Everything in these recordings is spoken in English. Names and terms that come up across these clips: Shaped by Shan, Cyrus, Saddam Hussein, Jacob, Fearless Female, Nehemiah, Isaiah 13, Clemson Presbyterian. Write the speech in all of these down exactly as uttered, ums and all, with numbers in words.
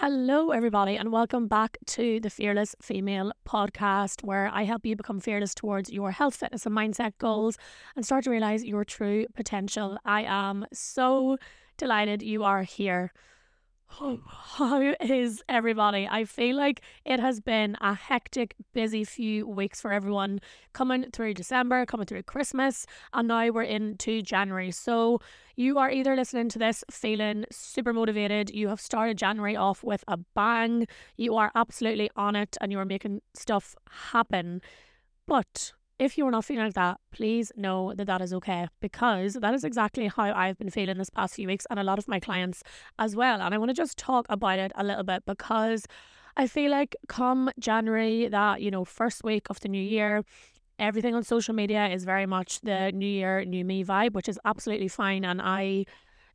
Hello everybody and welcome back to the Fearless Female podcast, where I help you become fearless towards your health, fitness and mindset goals and start to realise your true potential. I am so delighted you are here. Oh, how is everybody? I feel like it has been a hectic, busy few weeks for everyone, coming through December, coming through Christmas, and now we're into January. So you are either listening to this feeling super motivated, you have started January off with a bang, you are absolutely on it and you are making stuff happen. But if you are not feeling like that, please know that that is okay, because that is exactly how I've been feeling this past few weeks and a lot of my clients as well. And I want to just talk about it a little bit, because I feel like come January, that, you know, first week of the new year, everything on social media is very much the new year, new me vibe, which is absolutely fine. And I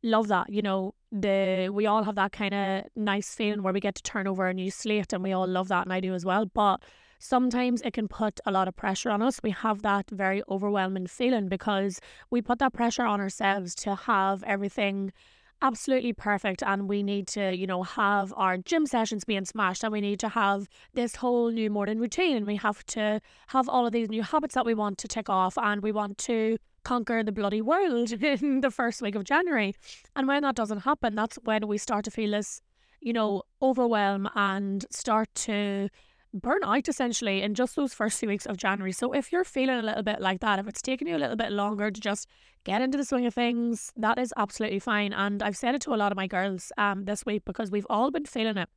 love that, you know, the we all have that kind of nice feeling where we get to turn over a new slate, and we all love that, and I do as well. But sometimes it can put a lot of pressure on us. We have that very overwhelming feeling because we put that pressure on ourselves to have everything absolutely perfect, and we need to, you know, have our gym sessions being smashed, and we need to have this whole new morning routine, and we have to have all of these new habits that we want to tick off, and we want to conquer the bloody world in the first week of January. And when that doesn't happen, that's when we start to feel this, you know, overwhelm and start to burn out essentially in just those first few weeks of January. So if you're feeling a little bit like that, if it's taking you a little bit longer to just get into the swing of things, that is absolutely fine. And I've said it to a lot of my girls um this week, because we've all been feeling it.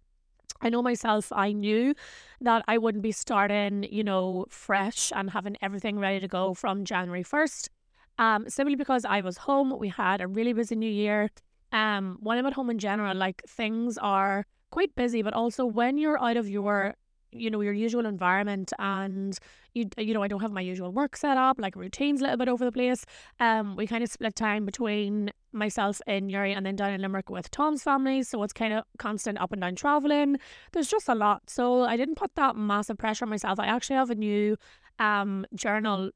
I know myself, I knew that I wouldn't be starting, you know, fresh and having everything ready to go from January first, um simply because I was home. We had a really busy new year. Um when I'm at home in general, like, things are quite busy, but also when you're out of your you know, your usual environment, and you you know, I don't have my usual work set up, like, routine's a little bit over the place. Um, we kind of split time between myself in Uri and then down in Limerick with Tom's family, so it's kind of constant up and down traveling. There's just a lot, so I didn't put that massive pressure on myself. I actually have a new um journal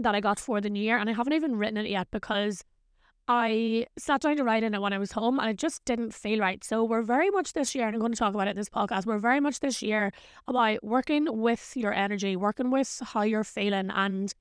that I got for the new year, and I haven't even written it yet because I sat down to write in it when I was home and it just didn't feel right. So we're very much this year, and I'm going to talk about it in this podcast, we're very much this year about working with your energy, working with how you're feeling, and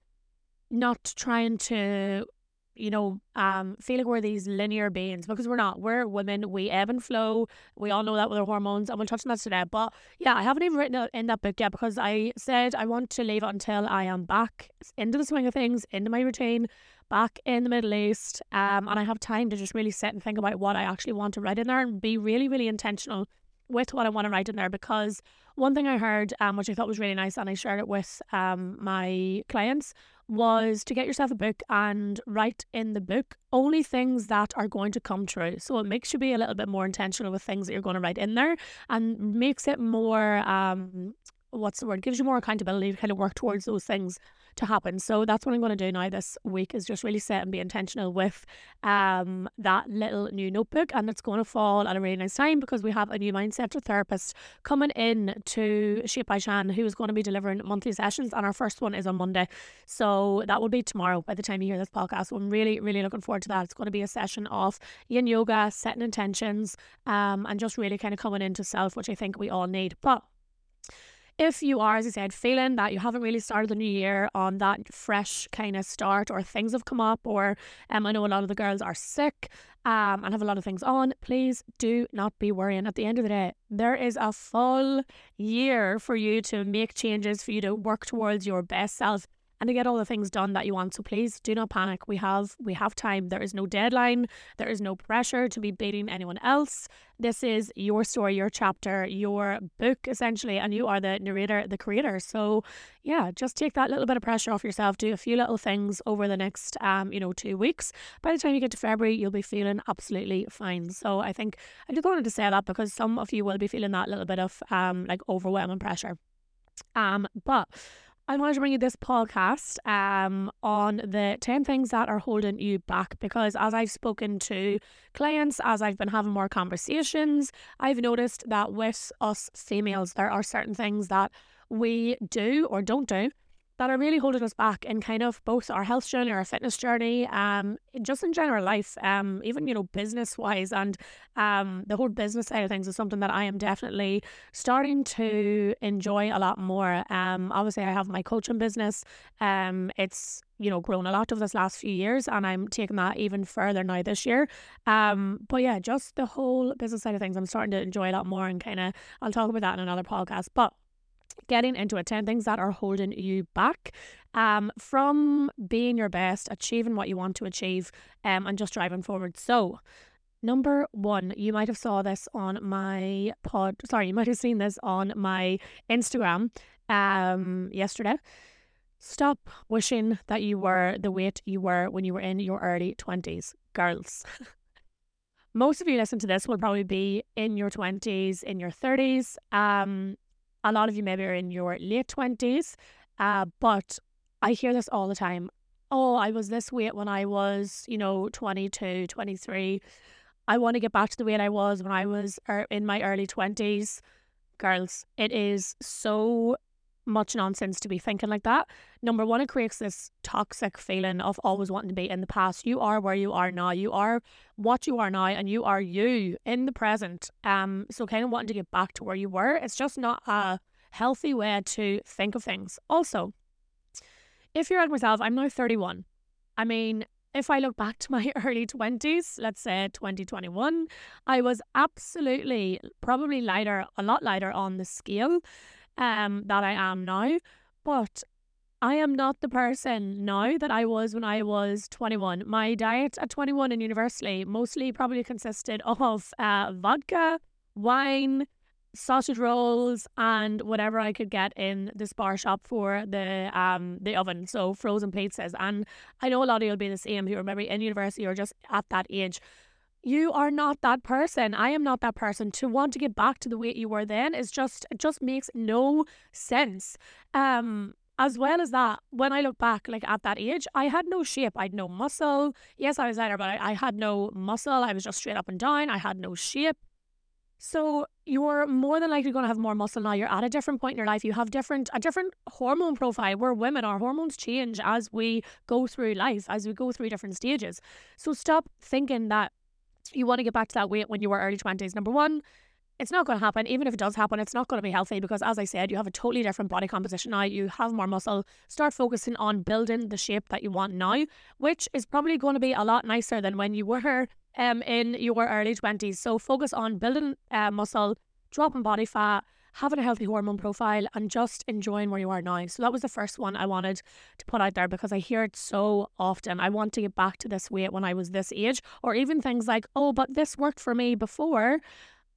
not trying to, you know, um, feel like we're these linear beings, because we're not. We're women, we ebb and flow. We all know that with our hormones, and we'll touch on that today. But yeah, I haven't even written in that book yet, because I said I want to leave it until I am back into the swing of things, into my routine, back in the Middle East, um, and I have time to just really sit and think about what I actually want to write in there, and be really, really intentional with what I want to write in there. Because one thing I heard, um, which I thought was really nice, and I shared it with um my clients, was to get yourself a book and write in the book only things that are going to come true. So it makes you be a little bit more intentional with things that you're going to write in there, and makes it more um what's the word gives you more accountability to kind of work towards those things to happen. So that's what I'm going to do now this week, is just really set and be intentional with um that little new notebook. And it's going to fall at a really nice time, because we have a new mindset therapist coming in to Shaped by Shan, who is going to be delivering monthly sessions, and our first one is on Monday, so that will be tomorrow by the time you hear this podcast. So I'm really, really looking forward to that. It's going to be a session of yin yoga, setting intentions, um and just really kind of coming into self, which I think we all need. But if you are, as I said, feeling that you haven't really started the new year on that fresh kind of start, or things have come up, or um, I know a lot of the girls are sick um, and have a lot of things on, please do not be worrying. At the end of the day, there is a full year for you to make changes, for you to work towards your best self, and to get all the things done that you want. So please do not panic. We have we have time. There is no deadline. There is no pressure to be beating anyone else. This is your story, your chapter, your book essentially, and you are the narrator, the creator. So yeah, just take that little bit of pressure off yourself. Do a few little things over the next um you know two weeks. By the time you get to February, you'll be feeling absolutely fine. So I think I just wanted to say that, because some of you will be feeling that little bit of um like overwhelming pressure. Um, but I wanted to bring you this podcast um, on the ten things that are holding you back, because as I've spoken to clients, as I've been having more conversations, I've noticed that with us females, there are certain things that we do or don't do that are really holding us back in kind of both our health journey, our fitness journey, um, just in general life, um, even, you know, business wise. And um, the whole business side of things is something that I am definitely starting to enjoy a lot more. Um, obviously, I have my coaching business. Um, it's, you know, grown a lot over this last few years, and I'm taking that even further now this year. Um, but yeah, just the whole business side of things, I'm starting to enjoy a lot more, and kind of, I'll talk about that in another podcast. But getting into it, ten things that are holding you back um, from being your best, achieving what you want to achieve, um, and just driving forward. So number one, you might have saw this on my pod, sorry, you might have seen this on my Instagram um, yesterday. Stop wishing that you were the weight you were when you were in your early twenties, girls. Most of you listen to this will probably be in your twenties, in your thirties. Um, a lot of you maybe are in your late twenties, uh, but I hear this all the time. Oh, I was this weight when I was, you know, twenty-two, twenty-three. I want to get back to the weight I was when I was er- in my early twenties. Girls, it is so much nonsense to be thinking like that. Number one, it creates this toxic feeling of always wanting to be in the past. You are where you are now. You are what you are now, and you are you in the present. Um, so kind of wanting to get back to where you were, it's just not a healthy way to think of things. Also, if you're like myself, I'm now thirty-one. I mean, if I look back to my early twenties, let's say twenty twenty-one, I was absolutely probably lighter, a lot lighter on the scale um that I am now, but I am not the person now that I was when I was twenty-one. My diet at twenty-one in university mostly probably consisted of uh, vodka, wine, sausage rolls, and whatever I could get in this bar shop for the um the oven, so frozen pizzas. And I know a lot of you'll be the same who are maybe in university or just at that age. You are not that person. I am not that person. To want to get back to the weight you were then is just, it just makes no sense. Um, as well as that, when I look back, like at that age, I had no shape. I had no muscle. Yes, I was lighter, but I, I had no muscle. I was just straight up and down. I had no shape. So you're more than likely going to have more muscle now. You're at a different point in your life. You have different a different hormone profile. We're women. Our hormones change as we go through life, as we go through different stages. So stop thinking that you want to get back to that weight when you were early twenties. Number one, it's not going to happen. Even if it does happen, it's not going to be healthy, because as I said, you have a totally different body composition now. You have more muscle. Start focusing on building the shape that you want now, which is probably going to be a lot nicer than when you were um in your early twenties. So focus on building uh, muscle, dropping body fat, having a healthy hormone profile, and just enjoying where you are now. So that was the first one I wanted to put out there, because I hear it so often. I want to get back to this weight when I was this age, or even things like, oh, but this worked for me before,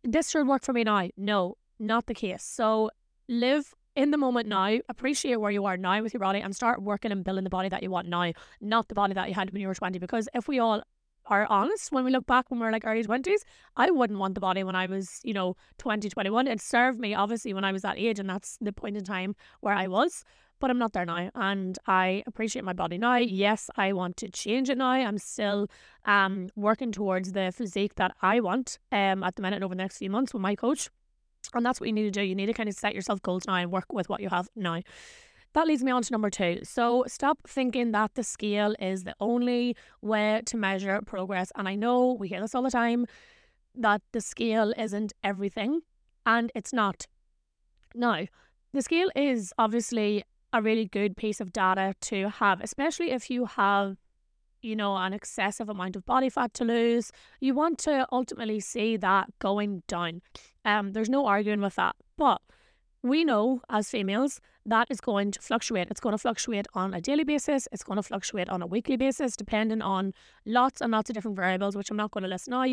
this should work for me now. No, not the case. So live in the moment now, appreciate where you are now with your body, and start working and building the body that you want now, not the body that you had when you were twenty. Because if we all are honest, when we look back when we were like early twenties, I wouldn't want the body when I was, you know, twenty, twenty-one. It served me obviously when I was that age, and that's the point in time where I was, but I'm not there now, and I appreciate my body now. Yes, I want to change it now. I'm still um working towards the physique that I want um at the minute over the next few months with my coach, and that's what you need to do. You need to kind of set yourself goals now and work with what you have now. That leads me on to number two. So stop thinking that the scale is the only way to measure progress. And I know we hear this all the time, that the scale isn't everything, and it's not. Now, the scale is obviously a really good piece of data to have, especially if you have, you know, an excessive amount of body fat to lose. You want to ultimately see that going down. Um, there's no arguing with that. But we know as females that is going to fluctuate. It's going to fluctuate on a daily basis. It's going to fluctuate on a weekly basis, depending on lots and lots of different variables, which I'm not going to list now.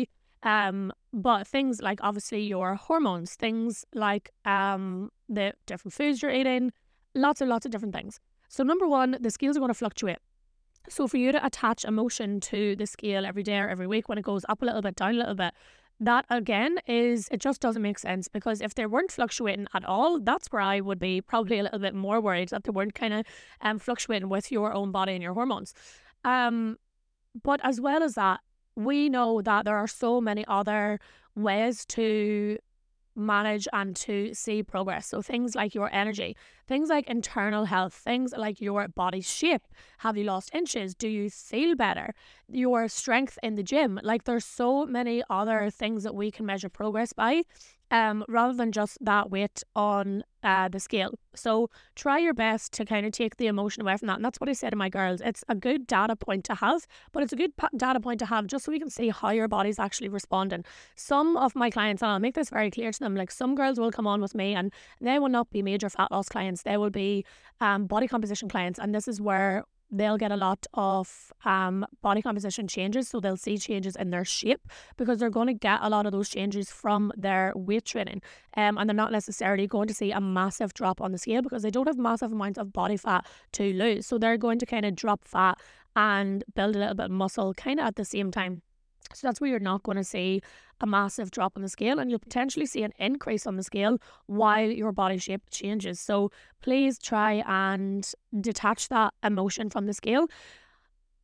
Um, but things like obviously your hormones, things like um, the different foods you're eating, lots and lots of different things. So number one, the scales are going to fluctuate. So for you to attach emotion to the scale every day or every week when it goes up a little bit, down a little bit, that again is, it just doesn't make sense, because if they weren't fluctuating at all, that's where I would be probably a little bit more worried, that they weren't kind of um fluctuating with your own body and your hormones. Um, but as well as that, we know that there are so many other ways to manage and to see progress. So things like your energy, things like internal health, things like your body shape. Have you lost inches? Do you feel better? Your strength in the gym. Like, there's so many other things that we can measure progress by, um, rather than just that weight on uh, the scale. So try your best to kind of take the emotion away from that. And that's what I say to my girls. It's a good data point to have, but it's a good p- data point to have just so we can see how your body's actually responding. Some of my clients, and I'll make this very clear to them, like some girls will come on with me and they will not be major fat loss clients. They will be um, body composition clients. And this is where they'll get a lot of um, body composition changes. So they'll see changes in their shape because they're going to get a lot of those changes from their weight training. Um, and they're not necessarily going to see a massive drop on the scale because they don't have massive amounts of body fat to lose. So they're going to kind of drop fat and build a little bit of muscle kind of at the same time. So that's where you're not going to see a massive drop on the scale, and you'll potentially see an increase on the scale while your body shape changes. So please try and detach that emotion from the scale,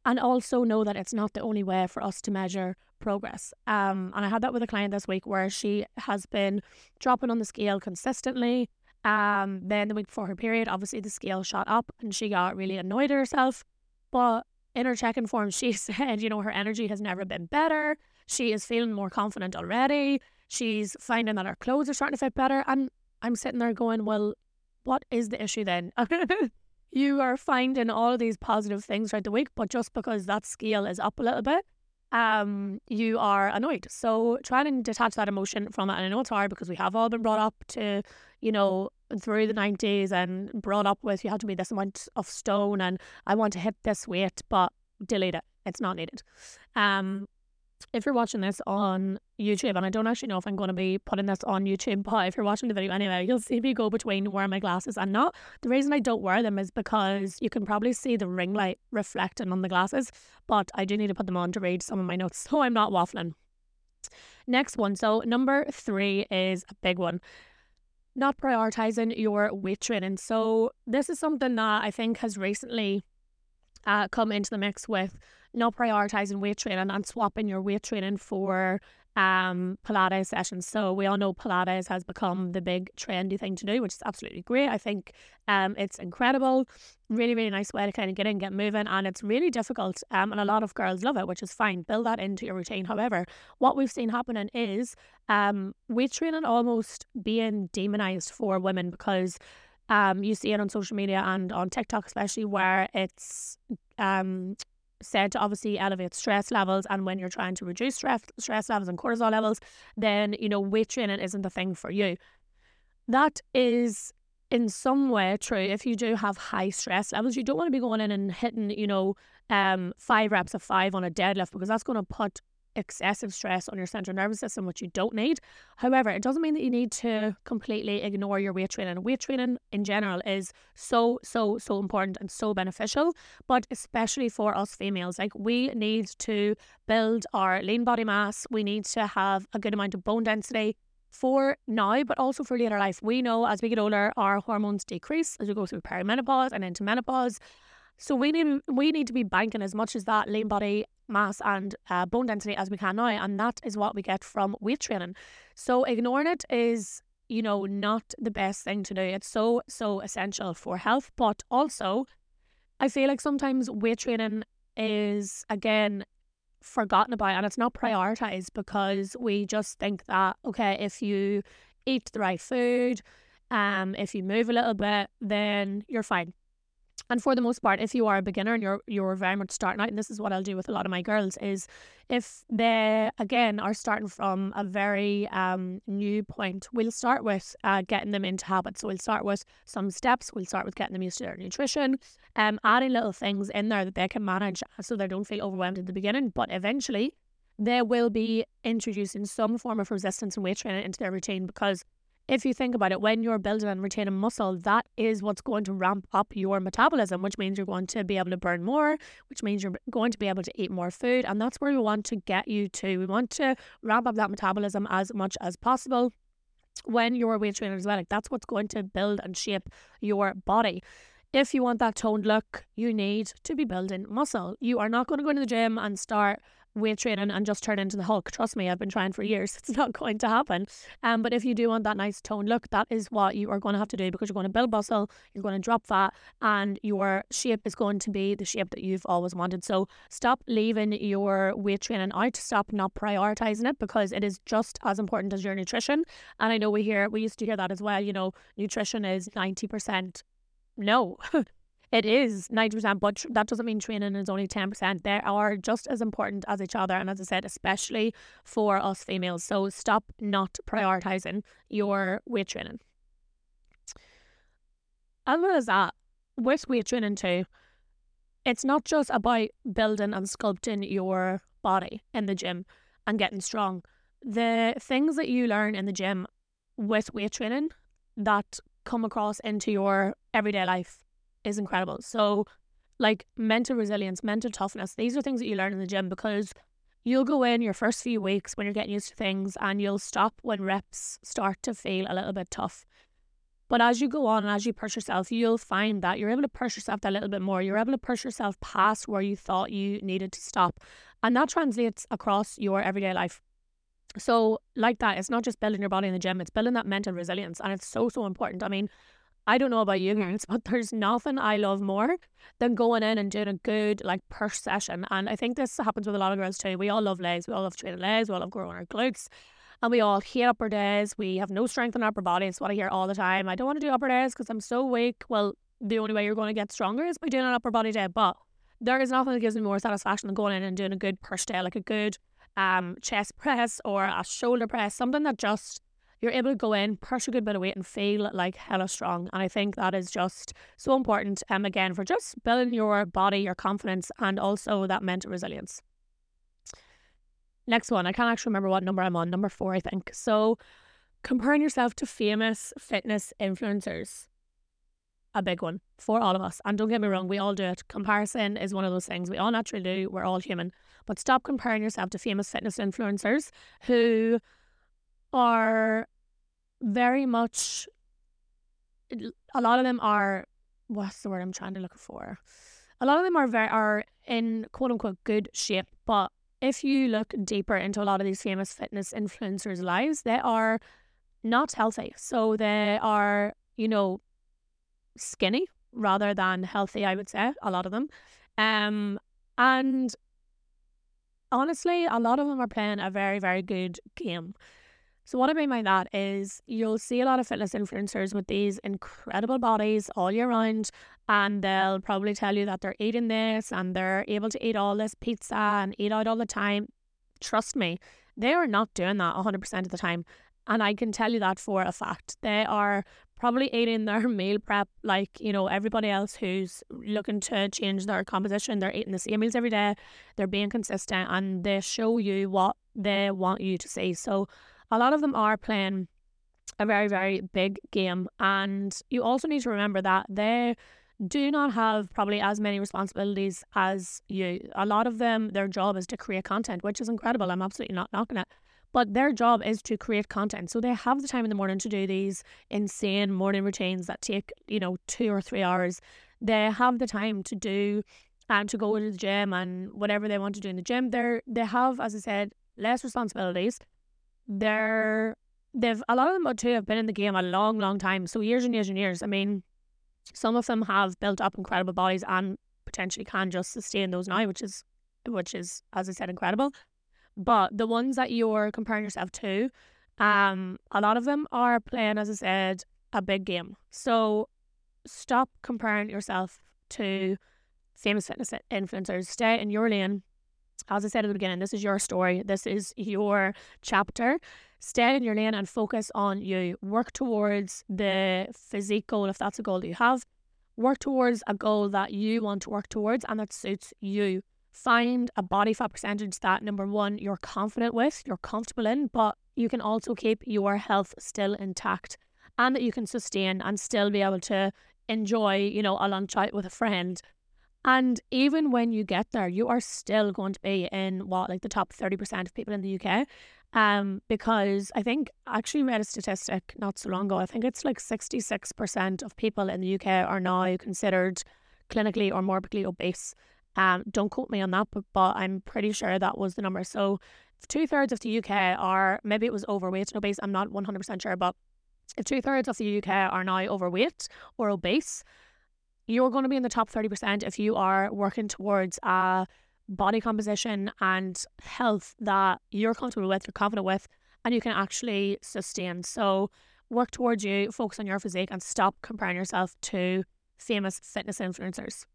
and also know that it's not the only way for us to measure progress. Um, and I had that with a client this week where she has been dropping on the scale consistently. Um, then the week before her period, obviously the scale shot up and she got really annoyed at herself. But in her check-in form, she said, you know, her energy has never been better. She is feeling more confident already. She's finding that her clothes are starting to fit better. And I'm sitting there going, well, what is the issue then? You are finding all of these positive things throughout the week, but just because that scale is up a little bit, um, you are annoyed. So try and detach that emotion from it. And I know it's hard because we have all been brought up to, you know, through the nineties and brought up with you have to be this amount of stone and I want to hit this weight, but delete it. It's not needed. Um, if you're watching this on YouTube, and I don't actually know if I'm going to be putting this on YouTube, but if you're watching the video anyway, you'll see me go between wearing my glasses and not. The reason I don't wear them is because you can probably see the ring light reflecting on the glasses, but I do need to put them on to read some of my notes, so I'm not waffling. Next one. So number three is a big one. Not prioritizing your weight training. So this is something that I think has recently uh, come into the mix with not prioritizing weight training and swapping your weight training for um, Pilates sessions. So we all know Pilates has become the big trendy thing to do, which is absolutely great. I think um, it's incredible. Really, really nice way to kind of get in, get moving. And it's really difficult. Um, and a lot of girls love it, which is fine. Build that into your routine. However, what we've seen happening is Um, weight training almost being demonized for women because um, you see it on social media and on TikTok especially, where it's um, said to obviously elevate stress levels, and when you're trying to reduce stress, stress levels and cortisol levels, then, you know, weight training isn't the thing for you. That is in some way true. If you do have high stress levels, you don't want to be going in and hitting, you know, um, five reps of five on a deadlift, because that's going to put excessive stress on your central nervous system, which you don't need. However, it doesn't mean that you need to completely ignore your weight training. Weight training in general is so, so, so important and so beneficial, but especially for us females. Like, we need to build our lean body mass. We need to have a good amount of bone density for now, but also for later life. We know as we get older, our hormones decrease as we go through perimenopause and into menopause. So we need we need to be banking as much as that lean body mass and uh, bone density as we can now, and that is what we get from weight training. So ignoring it is, you know, not the best thing to do. It's so, so essential for health, but also I feel like sometimes weight training is, again, forgotten about, and it's not prioritized because we just think that, okay, if you eat the right food, um, if you move a little bit, then you're fine. And for the most part, if you are a beginner and you're you're very much starting out, and this is what I'll do with a lot of my girls, is if they, again, are starting from a very um new point, we'll start with uh, getting them into habits. So we'll start with some steps. We'll start with getting them used to their nutrition, um, adding little things in there that they can manage so they don't feel overwhelmed at the beginning. But eventually, they will be introducing some form of resistance and weight training into their routine, because if you think about it, when you're building and retaining muscle, that is what's going to ramp up your metabolism, which means you're going to be able to burn more, which means you're going to be able to eat more food. And that's where we want to get you to. We want to ramp up that metabolism as much as possible when you're weight training as well. Like, that's what's going to build and shape your body. If you want that toned look, you need to be building muscle. You are not going to go into the gym and start weight train and, and just turn into the Hulk. Trust me, I've been trying for years. It's not going to happen. Um, but if you do want that nice tone look, that is what you are going to have to do, because you're going to build muscle, you're going to drop fat, and your shape is going to be the shape that you've always wanted. So stop leaving your weight training out. Stop not prioritizing it, because it is just as important as your nutrition. And I know we hear, we used to hear that as well, you know, nutrition is ninety percent. No. It is ninety percent, but that doesn't mean training is only ten percent. They are just as important as each other. And as I said, especially for us females. So stop not prioritizing your weight training. As well as that, with weight training too, it's not just about building and sculpting your body in the gym and getting strong. The things that you learn in the gym with weight training that come across into your everyday life is incredible. So like mental resilience, mental toughness, these are things that you learn in the gym, because you'll go in your first few weeks when you're getting used to things, and you'll stop when reps start to feel a little bit tough. But as you go on and as you push yourself, you'll find that you're able to push yourself that little bit more. You're able to push yourself past where you thought you needed to stop. And that translates across your everyday life. So like that, it's not just building your body in the gym, it's building that mental resilience. And it's so, so important. I mean, I don't know about you guys, but there's nothing I love more than going in and doing a good like push session. And I think this happens with a lot of girls too. We all love legs. We all love training legs. We all love growing our glutes. And we all hate upper days. We have no strength in our upper body. It's what I hear all the time. I don't want to do upper days because I'm so weak. Well, the only way you're going to get stronger is by doing an upper body day. But there is nothing that gives me more satisfaction than going in and doing a good push day, like a good um chest press or a shoulder press, something that just... you're able to go in, push a good bit of weight and feel like hella strong. And I think that is just so important, um, again, for just building your body, your confidence, and also that mental resilience. Next one, I can't actually remember what number I'm on, number four, I think. So comparing yourself to famous fitness influencers, a big one for all of us. And don't get me wrong, we all do it. Comparison is one of those things we all naturally do. We're all human. But stop comparing yourself to famous fitness influencers who... are very much, a lot of them are, what's the word I'm trying to look for? A lot of them are very are in quote unquote good shape, but if you look deeper into a lot of these famous fitness influencers' lives, they are not healthy. So they are, you know, skinny rather than healthy, I would say, a lot of them. Um, and honestly, a lot of them are playing a very, very good game. So what I mean by that is you'll see a lot of fitness influencers with these incredible bodies all year round, and they'll probably tell you that they're eating this and they're able to eat all this pizza and eat out all the time. Trust me, they are not doing that one hundred percent of the time. And I can tell you that for a fact. They are probably eating their meal prep like, you know, everybody else who's looking to change their composition. They're eating the same meals every day. They're being consistent, and they show you what they want you to see. So a lot of them are playing a very, very big game. And you also need to remember that they do not have probably as many responsibilities as you. A lot of them, their job is to create content, which is incredible. I'm absolutely not knocking it. But their job is to create content. So they have the time in the morning to do these insane morning routines that take, you know, two or three hours. They have the time to do and um, to go to the gym and whatever they want to do in the gym. They're, they have, as I said, less responsibilities. They're, they've, a lot of them too have been in the game a long, long time. So years and years and years. I mean, some of them have built up incredible bodies and potentially can just sustain those now, which is, which is, as I said, incredible. But the ones that you're comparing yourself to, um, a lot of them are playing, as I said, a big game. So stop comparing yourself to famous fitness influencers. Stay in your lane. As I said at the beginning, this is your story. This is your chapter. Stay in your lane and focus on you. Work towards the physique goal, if that's a goal that you have. Work towards a goal that you want to work towards and that suits you. Find a body fat percentage that, number one, you're confident with, you're comfortable in, but you can also keep your health still intact and that you can sustain and still be able to enjoy, you know, a lunch out with a friend. And even when you get there, you are still going to be in what, like the top thirty percent of people in the U K. Um, because I think I actually read a statistic not so long ago. I think it's like sixty-six percent of people in the U K are now considered clinically or morbidly obese. Um, don't quote me on that, but, but I'm pretty sure that was the number. So two-thirds of the U K are, maybe it was overweight and obese, I'm not one hundred percent sure, but if two-thirds of the U K are now overweight or obese, you're going to be in the top thirty percent if you are working towards a body composition and health that you're comfortable with, you're confident with, and you can actually sustain. So work towards you, focus on your physique, and stop comparing yourself to famous fitness influencers.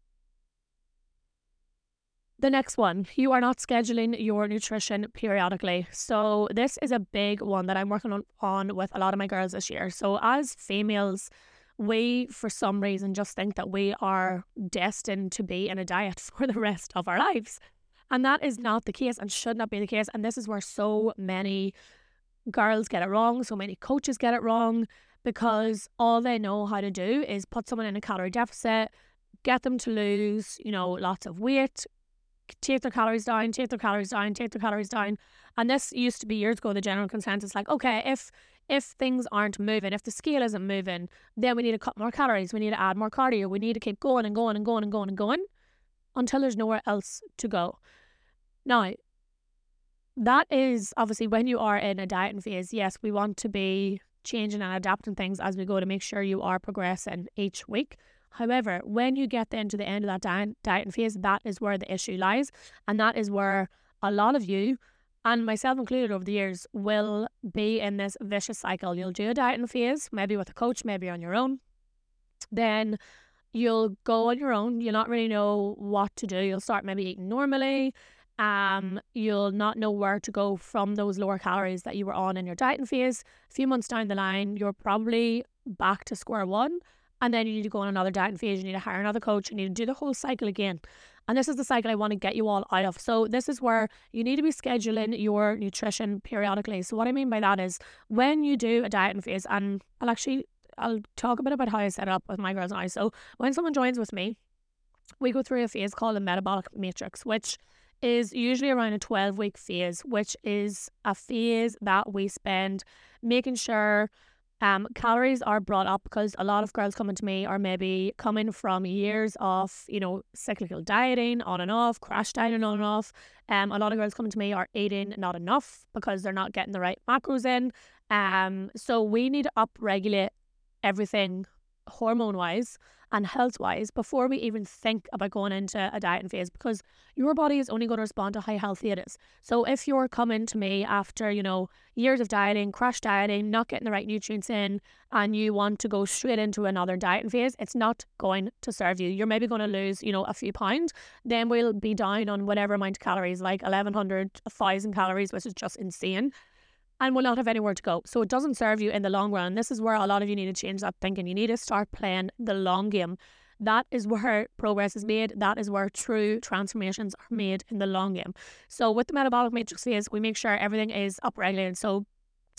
The next one, you are not scheduling your nutrition periodically. So this is a big one that I'm working on, on with a lot of my girls this year. So as females, we for some reason just think that we are destined to be in a diet for the rest of our lives. And that is not the case and should not be the case. And this is where so many girls get it wrong, so many coaches get it wrong, because all they know how to do is put someone in a calorie deficit, get them to lose, you know, lots of weight, take their calories down, take their calories down, take their calories down. And this used to be years ago, the general consensus, like, okay, if if things aren't moving, if the scale isn't moving, then we need to cut more calories, we need to add more cardio, we need to keep going and going and going and going and going until there's nowhere else to go. Now, that is obviously when you are in a dieting phase, yes, we want to be changing and adapting things as we go to make sure you are progressing each week. However, when you get then to the end of that diet, dieting phase, that is where the issue lies. And that is where a lot of you, and myself included over the years, will be in this vicious cycle. You'll do a dieting phase, maybe with a coach, maybe on your own. Then you'll go on your own. You'll not really know what to do. You'll start maybe eating normally. Um, you'll not know where to go from those lower calories that you were on in your dieting phase. A few months down the line, you're probably back to square one. And then you need to go on another dieting phase, you need to hire another coach, you need to do the whole cycle again. And this is the cycle I want to get you all out of. So this is where you need to be scheduling your nutrition periodically. So what I mean by that is when you do a dieting phase, and I'll actually, I'll talk a bit about how I set it up with my girls now. So when someone joins with me, we go through a phase called the metabolic matrix, which is usually around a twelve-week phase, which is a phase that we spend making sure Um, calories are brought up, because a lot of girls coming to me are maybe coming from years of, you know, cyclical dieting on and off, crash dieting on and off. Um, a lot of girls coming to me are eating not enough because they're not getting the right macros in. Um, so we need to upregulate everything hormone-wise and health-wise before we even think about going into a dieting phase, because your body is only going to respond to how healthy it is. So if you're coming to me after, you know, years of dieting, crash dieting, not getting the right nutrients in, and you want to go straight into another dieting phase, it's not going to serve you. You're maybe going to lose, you know, a few pounds, then we'll be down on whatever amount of calories, like eleven hundred, one thousand calories, which is just insane. And will not have anywhere to go. So it doesn't serve you in the long run. This is where a lot of you need to change that thinking. You need to start playing the long game. That is where progress is made. That is where true transformations are made, in the long game. So with the metabolic matrix phase, we make sure everything is upregulated. So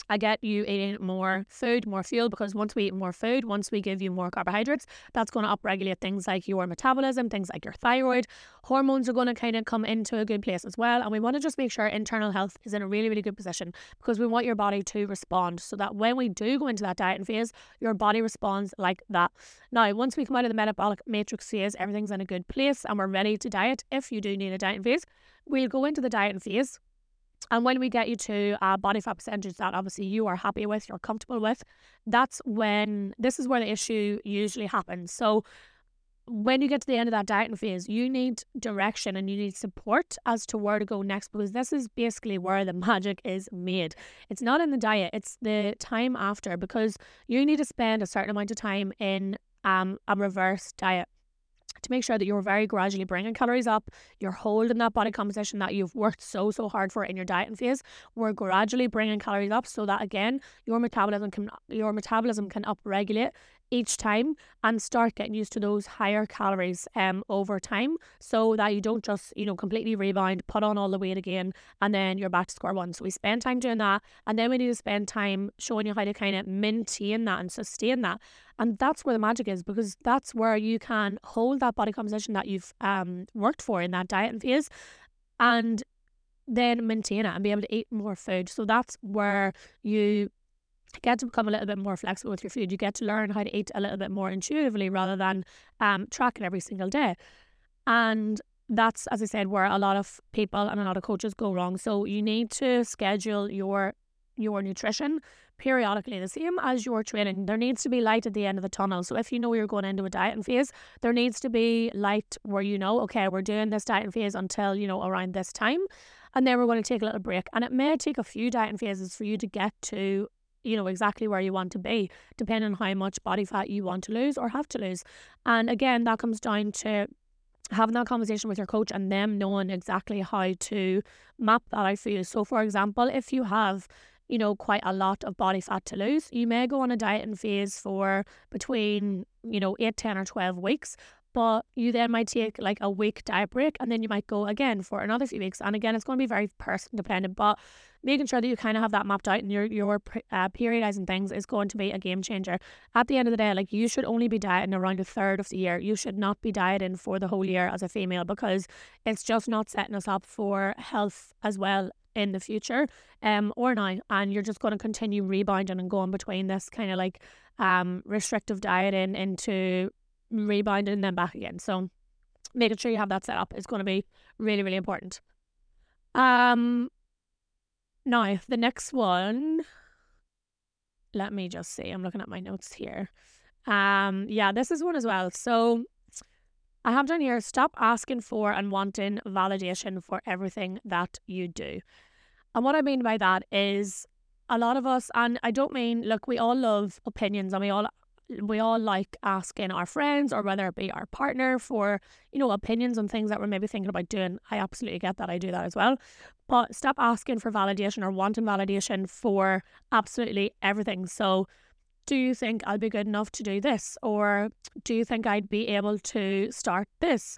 I get you eating more food, more fuel, because once we eat more food, once we give you more carbohydrates, that's going to upregulate things like your metabolism, things like your thyroid. Hormones are going to kind of come into a good place as well. And we want to just make sure internal health is in a really, really good position, because we want your body to respond so that when we do go into that dieting phase, your body responds like that. Now, once we come out of the metabolic matrix phase, everything's in a good place and we're ready to diet. If you do need a dieting phase, we'll go into the dieting phase. And when we get you to a body fat percentage that obviously you are happy with, you're comfortable with, that's when, this is where the issue usually happens. So when you get to the end of that dieting phase, you need direction and you need support as to where to go next, because this is basically where the magic is made. It's not in the diet, it's the time after, because you need to spend a certain amount of time in um, a reverse diet to make sure that you're very gradually bringing calories up, you're holding that body composition that you've worked so, so hard for in your dieting phase. We're gradually bringing calories up so that, again, your metabolism can your metabolism can upregulate each time and start getting used to those higher calories um over time, so that you don't just, you know, completely rebound, put on all the weight again, and then you're back to square one. So we spend time doing that, and then we need to spend time showing you how to kind of maintain that and sustain that. And that's where the magic is, because that's where you can hold that body composition that you've um worked for in that dieting phase and then maintain it and be able to eat more food. So that's where you get to become a little bit more flexible with your food. You get to learn how to eat a little bit more intuitively rather than um tracking every single day. And that's, as I said, where a lot of people and a lot of coaches go wrong. So you need to schedule your your nutrition periodically, the same as your training. There needs to be light at the end of the tunnel. So if you know you're going into a dieting phase, there needs to be light where you know, okay, we're doing this dieting phase until, you know, around this time, and then we're going to take a little break. And it may take a few dieting phases for you to get to, you know, exactly where you want to be, depending on how much body fat you want to lose or have to lose. And again, that comes down to having that conversation with your coach and them knowing exactly how to map that out for you. So for example, if you have, you know, quite a lot of body fat to lose, you may go on a dieting phase for between, you know, eight, ten or twelve weeks, but you then might take like a week diet break, and then you might go again for another few weeks. And again, it's going to be very person dependent, but making sure that you kind of have that mapped out and you're, you're uh, periodizing things is going to be a game changer. At the end of the day, like, you should only be dieting around a third of the year. You should not be dieting for the whole year as a female, because it's just not setting us up for health as well in the future um, or now. And you're just going to continue rebounding and going between this kind of like um, restrictive dieting into rebounding and then back again. So making sure you have that set up is going to be really, really important. Um, now, the next one, let me just see. I'm looking at my notes here. Um, yeah, this is one as well. So I have down here, stop asking for and wanting validation for everything that you do. And what I mean by that is, a lot of us, and I don't mean, look, we all love opinions, and we all we all like asking our friends, or whether it be our partner, for, you know, opinions on things that we're maybe thinking about doing. I absolutely get that. I do that as well. But stop asking for validation or wanting validation for absolutely everything. So, do you think I'll be good enough to do this? Or do you think I'd be able to start this?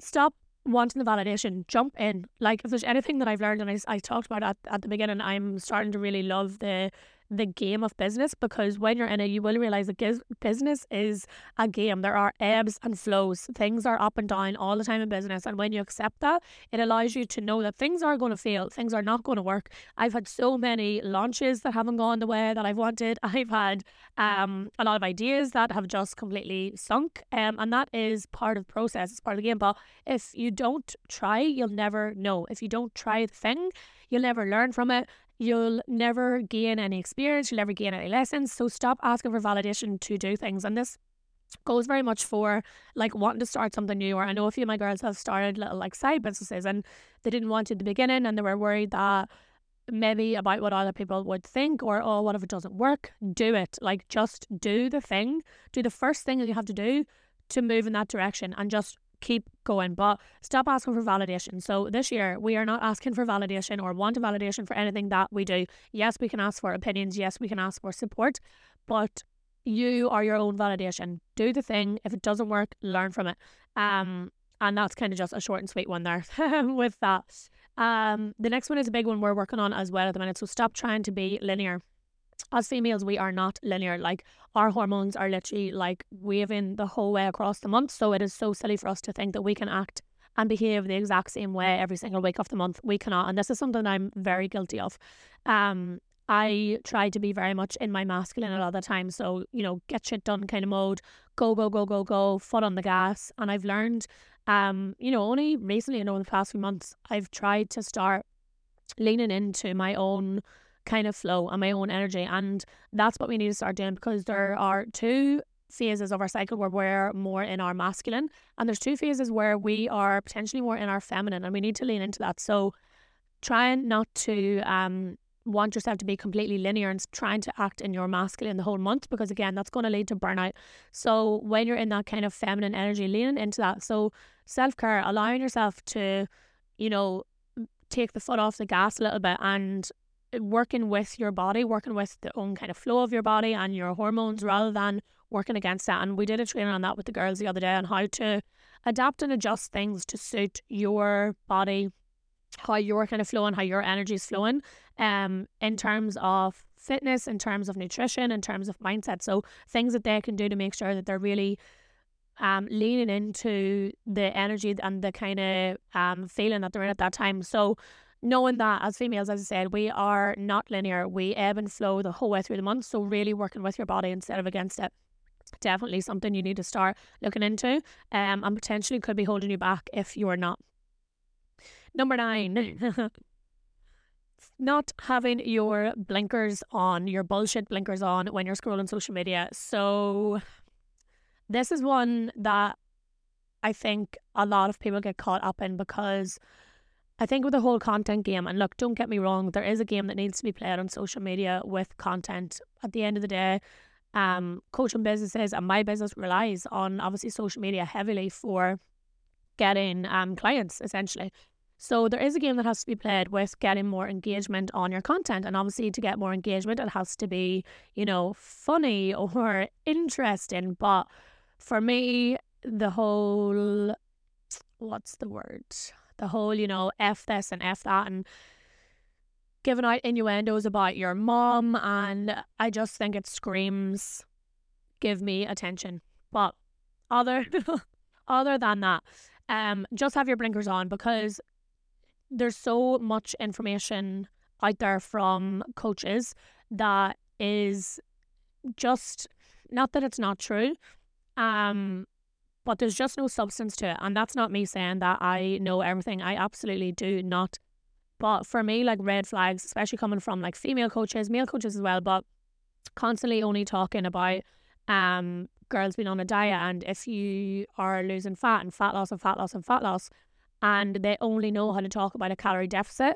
Stop wanting the validation. Jump in. Like, if there's anything that I've learned, and I, I talked about at, at the beginning, I'm starting to really love the the game of business, because when you're in it, you will realise that giz- business is a game. There are ebbs and flows. Things are up and down all the time in business. And when you accept that, it allows you to know that things are going to fail. Things are not going to work. I've had so many launches that haven't gone the way that I've wanted. I've had um, a lot of ideas that have just completely sunk. Um, and that is part of the process. It's part of the game. But if you don't try, you'll never know. If you don't try the thing, you'll never learn from it. You'll never gain any experience, you'll never gain any lessons. So stop asking for validation to do things. And this goes very much for like wanting to start something new. Or I know a few of my girls have started little like side businesses, and they didn't want to at the beginning, and they were worried that maybe about what other people would think, or oh, what if it doesn't work? Do it. Like, just do the thing. Do the first thing that you have to do to move in that direction, and just keep going. But stop asking for validation. So this year, we are not asking for validation or want validation for anything that we do. Yes, we can ask for opinions. Yes, we can ask for support, but you are your own validation. Do the thing. If it doesn't work, learn from it. Um, and that's kind of just a short and sweet one there with that. Um, the next one is a big one we're working on as well at the minute. So stop trying to be linear. As females, we are not linear. Like, our hormones are literally like waving the whole way across the month. So it is so silly for us to think that we can act and behave the exact same way every single week of the month. We cannot. And this is something I'm very guilty of. Um, I try to be very much in my masculine a lot of the time. So, you know, get shit done kind of mode. Go, go, go, go, go. Foot on the gas. And I've learned, um, you know, only recently, you know, in the past few months, I've tried to start leaning into my own kind of flow and my own energy. And that's what we need to start doing, because there are two phases of our cycle where we're more in our masculine, and there's two phases where we are potentially more in our feminine, and we need to lean into that. So trying not to um want yourself to be completely linear and trying to act in your masculine the whole month, because again, that's going to lead to burnout. So when you're in that kind of feminine energy, leaning into that. So self-care, allowing yourself to, you know, take the foot off the gas a little bit, and working with your body, working with the own kind of flow of your body and your hormones, rather than working against that. And we did a training on that with the girls the other day, on how to adapt and adjust things to suit your body, how you're kind of flowing, how your energy is flowing, um, in terms of fitness, in terms of nutrition, in terms of mindset. So things that they can do to make sure that they're really um leaning into the energy and the kind of um feeling that they're in at that time. So knowing that as females, as I said, we are not linear. We ebb and flow the whole way through the month. So really working with your body instead of against it. definitely something you need to start looking into, um, and potentially could be holding you back if you are not. Number nine, not having your blinkers on, your bullshit blinkers on when you're scrolling social media. So this is one that I think a lot of people get caught up in, because I think with the whole content game, and look, don't get me wrong, there is a game that needs to be played on social media with content. At the end of the day, um, coaching businesses and my business relies on obviously social media heavily for getting um clients essentially. So there is a game that has to be played with getting more engagement on your content. And obviously to get more engagement, it has to be, you know, funny or interesting. But for me, the whole, what's the word? The whole, you know, F this and F that and giving out innuendos about your mom. And I just think it screams, give me attention. But other, other than that, um, just have your blinkers on, because there's so much information out there from coaches that is just, not that it's not true, um, but there's just no substance to it. And that's not me saying that I know everything. I absolutely do not. But for me, like, red flags, especially coming from like female coaches, male coaches as well, but constantly only talking about um girls being on a diet and if you are losing fat and fat loss and fat loss and fat loss, and they only know how to talk about a calorie deficit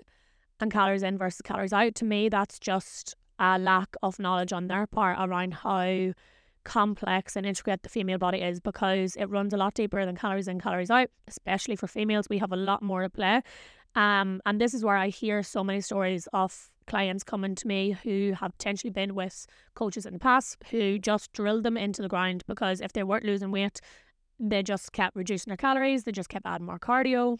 and calories in versus calories out. To me, that's just a lack of knowledge on their part around how complex and intricate the female body is, because it runs a lot deeper than calories in, calories out. Especially for females, we have a lot more to play. Um, and this is where I hear so many stories of clients coming to me who have potentially been with coaches in the past who just drilled them into the ground, because if they weren't losing weight, they just kept reducing their calories, they just kept adding more cardio.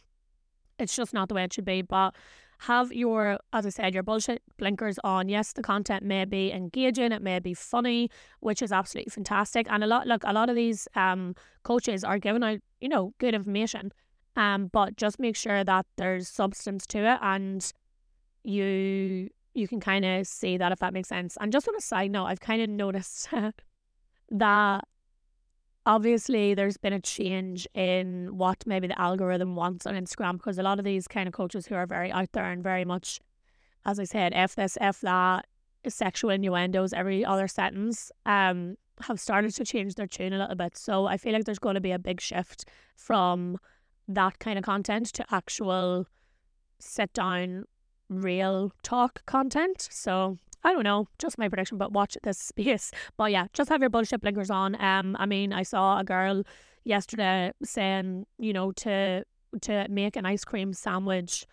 It's just not the way it should be. But have your, as I said, your bullshit blinkers on. Yes, the content may be engaging, it may be funny, which is absolutely fantastic. And a lot, look, a lot of these um coaches are giving out, you know, good information. Um, but just make sure that there's substance to it, and you you can kind of see that, if that makes sense. And just on a side note, I've kind of noticed that obviously there's been a change in what maybe the algorithm wants on Instagram, because a lot of these kind of coaches who are very out there and very much, as I said, F this, F that, sexual innuendos, every other sentence, um, have started to change their tune a little bit. So I feel like there's going to be a big shift from that kind of content to actual sit down, real talk content. So I don't know, just my prediction, but watch this space. But yeah, just have your bullshit blinkers on. Um, I mean, I saw a girl yesterday saying, you know, to to make an ice cream sandwich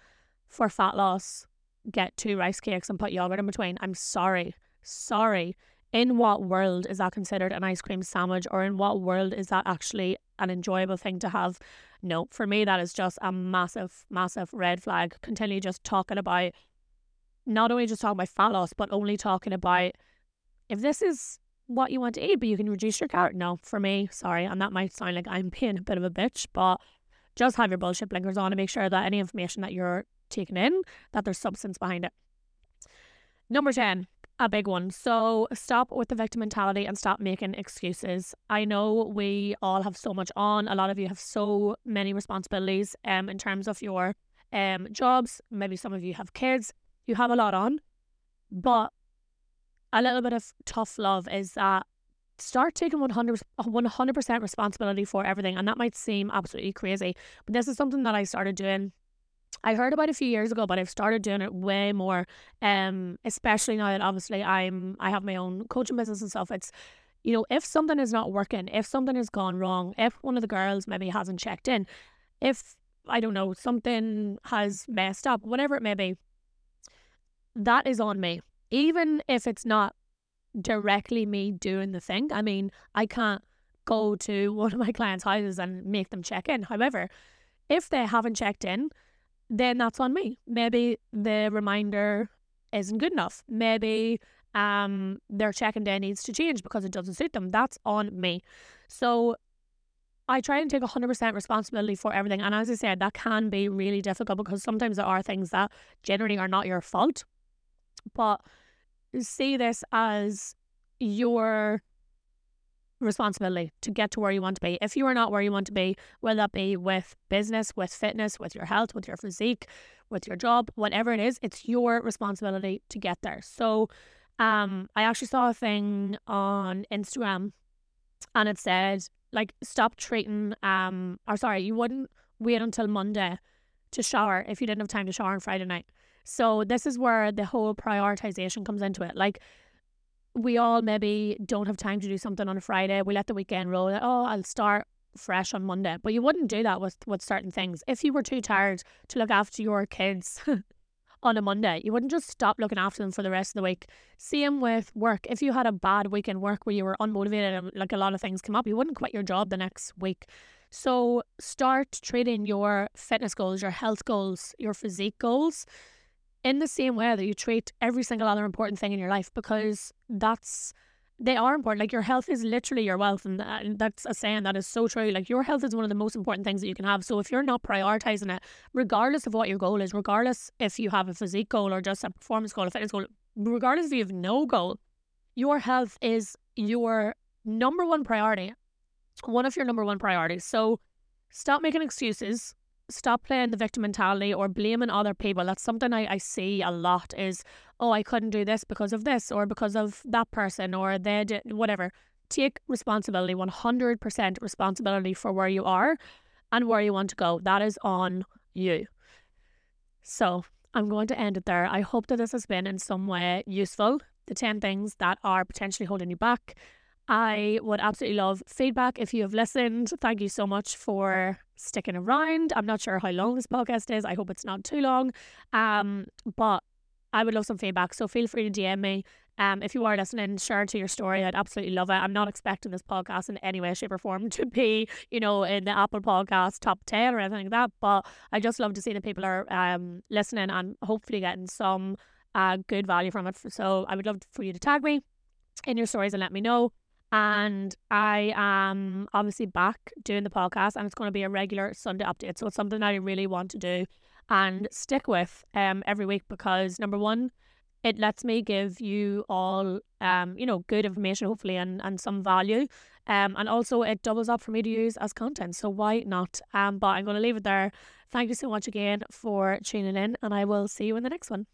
for fat loss, get two rice cakes and put yogurt in between. I'm sorry, sorry. In what world is that considered an ice cream sandwich, or in what world is that actually an enjoyable thing to have? No, for me, that is just a massive, massive red flag. Continue just talking about, not only just talking about fat loss, but only talking about if this is what you want to eat, but you can reduce your calories. No, for me, sorry. And that might sound like I'm being a bit of a bitch, but just have your bullshit blinkers on and make sure that any information that you're taking in, that there's substance behind it. Number ten, a big one. So stop with the victim mentality and stop making excuses. I know we all have so much on. A lot of you have so many responsibilities um, in terms of your um jobs. Maybe some of you have kids. You have a lot on. But a little bit of tough love is that start taking one hundred percent responsibility for everything. And that might seem absolutely crazy, but this is something that I started doing. I heard about it a few years ago, but I've started doing it way more, um, especially now that obviously I'm I have my own coaching business and stuff. It's, you know, if something is not working, if something has gone wrong, if one of the girls maybe hasn't checked in, if, I don't know, something has messed up, whatever it may be, that is on me. Even if it's not directly me doing the thing. I mean, I can't go to one of my clients' houses and make them check in. However, if they haven't checked in, then that's on me. Maybe the reminder isn't good enough. Maybe um their check-in day needs to change because it doesn't suit them. That's on me. So I try and take one hundred percent responsibility for everything. And as I said, that can be really difficult because sometimes there are things that generally are not your fault. But see this as your responsibility to get to where you want to be. If you are not where you want to be, whether that be with business, with fitness, with your health, with your physique, with your job, whatever it is, it's your responsibility to get there. So um, I actually saw a thing on Instagram and it said, like, stop treating, um, or sorry, you wouldn't wait until Monday to shower if you didn't have time to shower on Friday night. So this is where the whole prioritization comes into it. Like, we all maybe don't have time to do something on a Friday. We let the weekend roll. Like, oh, I'll start fresh on Monday. But you wouldn't do that with, with certain things. If you were too tired to look after your kids on a Monday, you wouldn't just stop looking after them for the rest of the week. Same with work. If you had a bad week in work where you were unmotivated and like a lot of things came up, you wouldn't quit your job the next week. So start treating your fitness goals, your health goals, your physique goals in the same way that you treat every single other important thing in your life, because that's, they are important. Like, your health is literally your wealth, and that's a saying that is so true. Like, your health is one of the most important things that you can have. So if you're not prioritizing it, regardless of what your goal is, regardless if you have a physique goal or just a performance goal, a fitness goal, regardless if you have no goal, your health is your number one priority, one of your number one priorities. So stop making excuses. Stop playing the victim mentality or blaming other people. That's something I, I see a lot is, oh, I couldn't do this because of this or because of that person or they did whatever. Take responsibility, one hundred percent responsibility for where you are and where you want to go. That is on you. So I'm going to end it there. I hope that this has been in some way useful. The ten things that are potentially holding you back. I would absolutely love feedback if you have listened. Thank you so much for sticking around. I'm not sure how long this podcast is. I hope it's not too long. Um, but I would love some feedback. So feel free to D M me. Um, if you are listening, share to your story. I'd absolutely love it. I'm not expecting this podcast in any way, shape or form to be, you know, in the Apple Podcast top ten or anything like that. But I just love to see that people are um listening and hopefully getting some uh good value from it. So I would love for you to tag me in your stories and let me know. And I am obviously back doing the podcast, and it's going to be a regular Sunday update. So it's something I really want to do and stick with um every week, because number one, it lets me give you all um you know good information, hopefully, and, and some value, um and also it doubles up for me to use as content. So why not? Um, but I'm going to leave it there. Thank you so much again for tuning in, and I will see you in the next one.